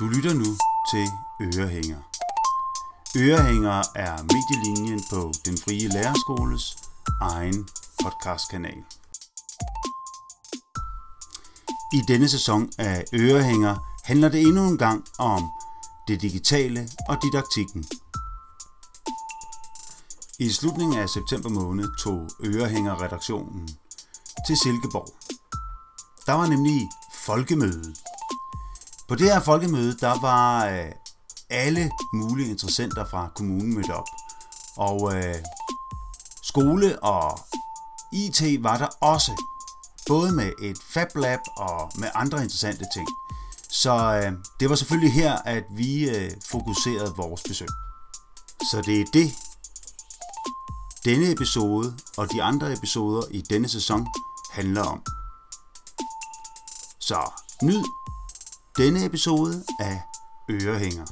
Du lytter nu til Ørehænger. Ørehænger er Medielinjen på Den Frie Lærerskoles egen podcastkanal. I denne sæson af Ørehænger handler det endnu en gang om det digitale og didaktikken. I slutningen af september måned tog Ørehænger-redaktionen til Silkeborg. Der var nemlig folkemøde. På det her folkemøde, der var alle mulige interessenter fra kommunen mødt op. Og skole og IT var der også. Både med et FabLab og med andre interessante ting. Så det var selvfølgelig her, at vi fokuserede vores besøg. Så det er det, denne episode og de andre episoder i denne sæson handler om. Så nyd denne episode af Ørehænger.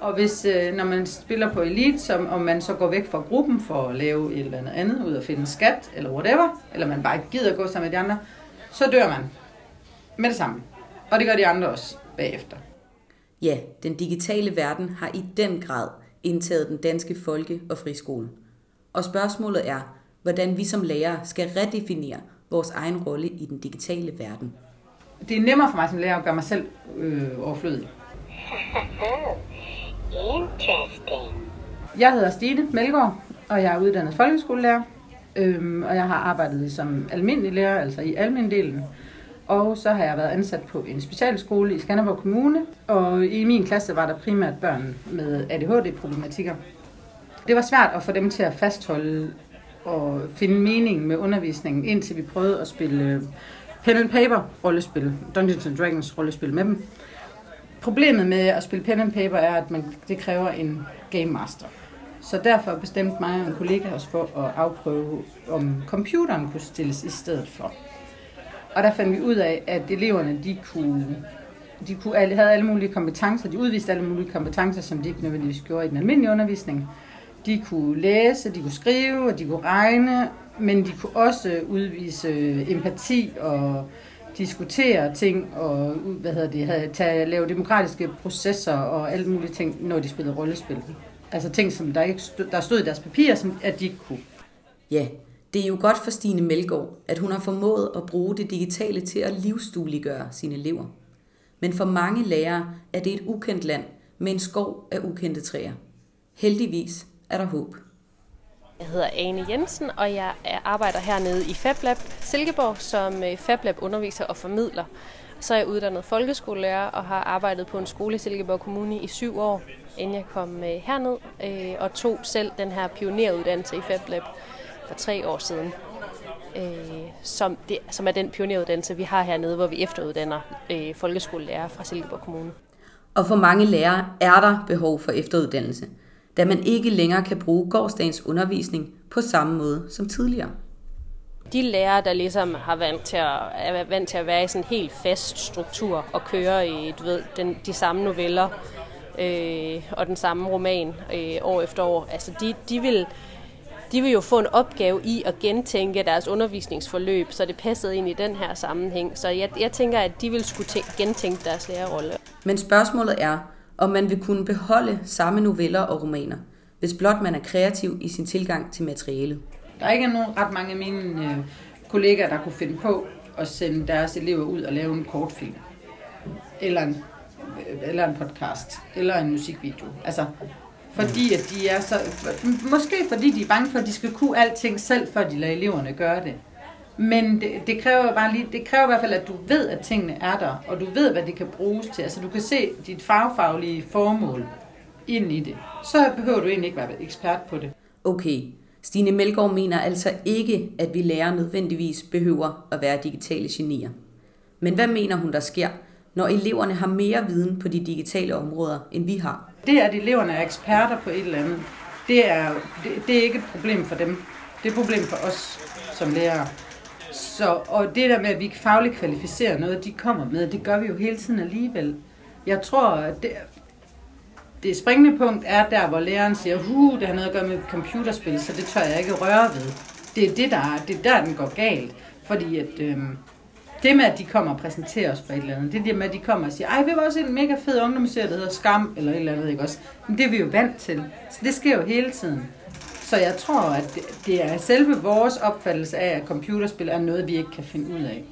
Og hvis, når man spiller på Elite, så om man så går væk fra gruppen for at lave et eller andet, ud og finde skat eller whatever, eller man bare ikke gider gå sammen med de andre, så dør man med det samme. Og det gør de andre også bagefter. Ja, den digitale verden har i den grad indtaget den danske folke- og friskole. Og spørgsmålet er, hvordan vi som lærere skal redefinere vores egen rolle i den digitale verden. Det er nemmere for mig som lærer at gøre mig selv overflødig. Interesting. Jeg hedder Stine Melgaard, og jeg er uddannet folkeskolelærer. Og jeg har arbejdet som almindelig lærer, altså i almindelen. Og så har jeg været ansat på en specialskole i Skanderborg Kommune, og i min klasse var der primært børn med ADHD-problematikker. Det var svært at få dem til at fastholde og finde mening med undervisningen, indtil vi prøvede at spille Pen and Paper-rollespil, Dungeons and Dragons-rollespil med dem. Problemet med at spille Pen and Paper er, at det kræver en Game Master. Så derfor bestemte mig og en kollega os for at afprøve, om computeren kunne stilles i stedet for. Og der fandt vi ud af, at eleverne havde alle mulige kompetencer. De udviste alle mulige kompetencer, som de ikke nødvendigvis gjorde i den almindelige undervisning. De kunne læse, de kunne skrive, og de kunne regne, men de kunne også udvise empati og diskutere ting og lave demokratiske processer og alle mulige ting, når de spillede rollespil. Altså ting, som der stod i deres papirer, som at de ikke kunne. Ja. Det er jo godt for Stine Melgaard, at hun har formået at bruge det digitale til at livsdueliggøre sine elever. Men for mange lærere er det et ukendt land med en skov af ukendte træer. Heldigvis er der håb. Jeg hedder Ane Jensen, og jeg arbejder hernede i FabLab Silkeborg som FabLab-underviser og formidler. Så er jeg uddannet folkeskolelærer og har arbejdet på en skole i Silkeborg Kommune i 7 år, inden jeg kom herned og tog selv den her pioneruddannelse i FabLab. For 3 år siden, som er den pioneruddannelse, vi har hernede, hvor vi efteruddanner folkeskolelærere fra Silkeborg Kommune. Og for mange lærere er der behov for efteruddannelse, da man ikke længere kan bruge gårsdagens undervisning på samme måde som tidligere. De lærere, der ligesom er vant til at være i sådan en helt fast struktur og køre i de samme noveller og den samme roman år efter år, altså de vil jo få en opgave i at gentænke deres undervisningsforløb, så det passede ind i den her sammenhæng. Så jeg tænker, at de vil skulle gentænke deres lærerrolle. Men spørgsmålet er, om man vil kunne beholde samme noveller og romaner, hvis blot man er kreativ i sin tilgang til materialet. Der er ikke nogen ret mange af mine kollegaer, der kunne finde på at sende deres elever ud og lave en kortfilm, eller en podcast, eller en musikvideo. Altså, fordi at de er så, måske fordi de er bange for, at de skal kunne alting selv, før de lader eleverne gøre det. Men det kræver i hvert fald, at du ved, at tingene er der, og du ved, hvad det kan bruges til. Altså du kan se dit fagfaglige formål ind i det. Så behøver du egentlig ikke være ekspert på det. Okay, Stine Melgaard mener altså ikke, at vi lærere nødvendigvis behøver at være digitale genier. Men hvad mener hun, der sker, når eleverne har mere viden på de digitale områder, end vi har? Det, at eleverne er eksperter på et eller andet, det er ikke et problem for dem. Det er et problem for os som lærere. Og det der med, at vi fagligt kvalificerer noget, de kommer med, det gør vi jo hele tiden alligevel. Jeg tror, at det, Det springende punkt er der, hvor læreren siger, det har noget at gøre med computerspil, så det tør jeg ikke røre ved. Det er det, der den går galt. Fordi at, det med, at de kommer og præsenterer os for et eller andet, det er det med, at de kommer og siger, ej, vi var også en mega fed ungdomsserie, der hedder Skam, eller et eller andet, ikke også? Men det er vi jo vant til. Så det sker jo hele tiden. Så jeg tror, at det er selve vores opfattelse af, at computerspil er noget, vi ikke kan finde ud af,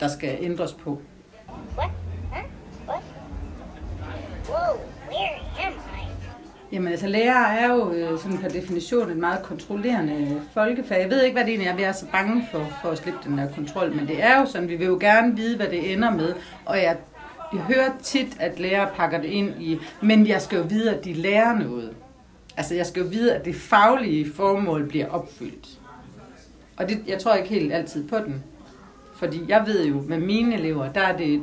der skal ændres på. What? Huh? What? Whoa, where am I? Jamen altså, lærere er jo sådan per definition et meget kontrollerende folkefag. Jeg ved ikke, hvad det egentlig er, vi er så bange for at slippe den der kontrol, men det er jo sådan, vi vil jo gerne vide, hvad det ender med, og jeg hører tit, at lærere pakker det ind i, men jeg skal jo vide, at de lærer noget. Altså, jeg skal jo vide, at det faglige formål bliver opfyldt. Og det, jeg tror ikke helt altid på den. Fordi jeg ved jo, med mine elever, der er det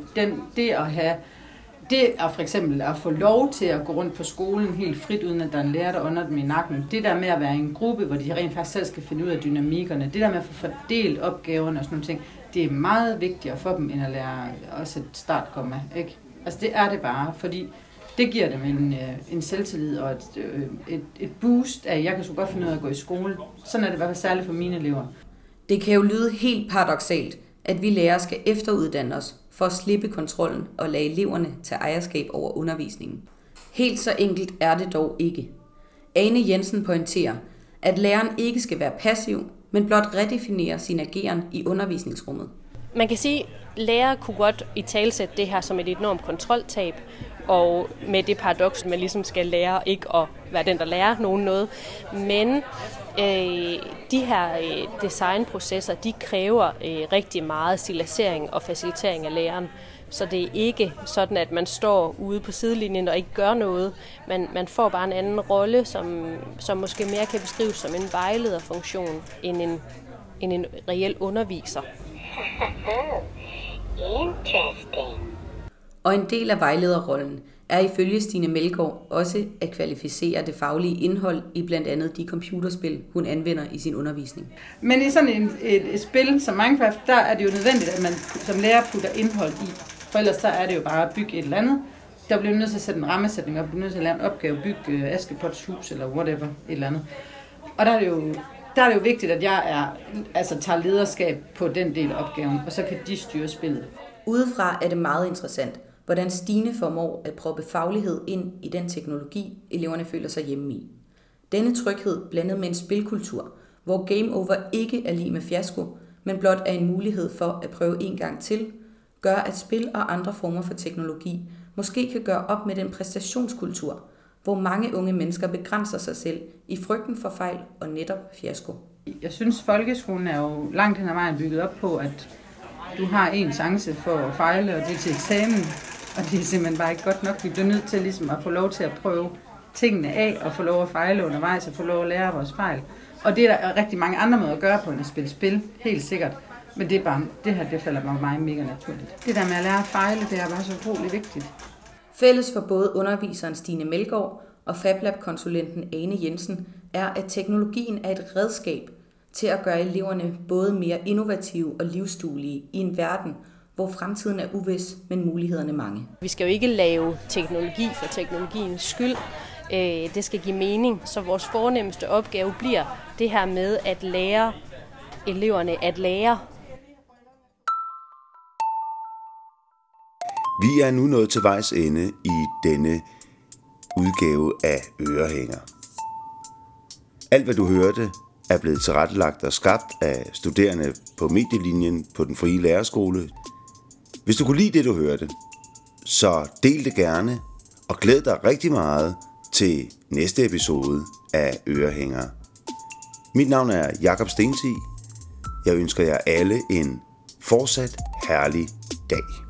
det at for eksempel at få lov til at gå rundt på skolen helt frit, uden at der er en lærer, der under dem i nakken. Det der med at være i en gruppe, hvor de rent faktisk selv skal finde ud af dynamikkerne. Det der med at få fordelt opgaverne og sådan nogle ting. Det er meget vigtigere for dem, end at lære også et startkomma, ikke? Altså, det er det bare, fordi det giver dem en selvtillid og et boost af, at jeg kan sgu godt finde ud af at gå i skole. Sådan er det i hvert fald særligt for mine elever. Det kan jo lyde helt paradoksalt, at vi lærere skal efteruddanne os for at slippe kontrollen og lade eleverne tage ejerskab over undervisningen. Helt så enkelt er det dog ikke. Ane Jensen pointerer, at læreren ikke skal være passiv, men blot redefinere sin ageren i undervisningsrummet. Man kan sige, at lærere kunne godt italesætte det her som et enormt kontroltab, og med det paradoks, man ligesom skal lære ikke at være den, der lærer nogen noget. Men de her designprocesser, de kræver rigtig meget stilisering og facilitering af læreren. Så det er ikke sådan, at man står ude på sidelinjen og ikke gør noget. Man får bare en anden rolle, som måske mere kan beskrives som en vejlederfunktion end en reel underviser. Interesting. Og en del af vejlederrollen er ifølge Stine Melgaard også at kvalificere det faglige indhold i blandt andet de computerspil, hun anvender i sin undervisning. Men i sådan et spil som Minecraft, der er det jo nødvendigt, at man som lærer putter indhold i. For ellers så er det jo bare at bygge et eller andet. Der bliver nødt til at sætte en rammesætning op, bliver nødt til at lave en opgave, bygge Askepots hus eller whatever, et eller andet. Og der er det jo vigtigt, at jeg tager lederskab på den del af opgaven, og så kan de styre spillet. Udefra er det meget interessant, hvordan Stine formår at proppe faglighed ind i den teknologi, eleverne føler sig hjemme i. Denne tryghed blandet med en spilkultur, hvor game over ikke er lig med fiasko, men blot er en mulighed for at prøve en gang til, gør at spil og andre former for teknologi måske kan gøre op med den præstationskultur, hvor mange unge mennesker begrænser sig selv i frygten for fejl og netop fiasko. Jeg synes, folkeskolen er jo langt hen ad vejen bygget op på, at du har en chance for at fejle, og det er til eksamen, og det er simpelthen bare ikke godt nok. Vi bliver nødt til ligesom at få lov til at prøve tingene af, og få lov at fejle undervejs, og få lov at lære vores fejl. Og det er der rigtig mange andre måder at gøre på, end at spille spil, helt sikkert. Men det er bare, det her, det falder for mig mega naturligt. Det der med at lære at fejle, det er bare så utroligt vigtigt. Fælles for både underviseren Stine Melgaard og FabLab-konsulenten Ane Jensen er, at teknologien er et redskab til at gøre eleverne både mere innovative og livsduelige i en verden, hvor fremtiden er uvis, men mulighederne mange. Vi skal jo ikke lave teknologi for teknologiens skyld. Det skal give mening, så vores fornemmeste opgave bliver det her med at lære eleverne at lære. Vi er nu nået til vejs ende i denne udgave af Ørehænger. Alt hvad du hørte er blevet tilrettelagt og skabt af studerende på Medielinjen på Den Frie Lærerskole. Hvis du kunne lide det, du hørte, så del det gerne, og glæd dig rigtig meget til næste episode af Ørehænger. Mit navn er Jacob Stensig. Jeg ønsker jer alle en fortsat herlig dag.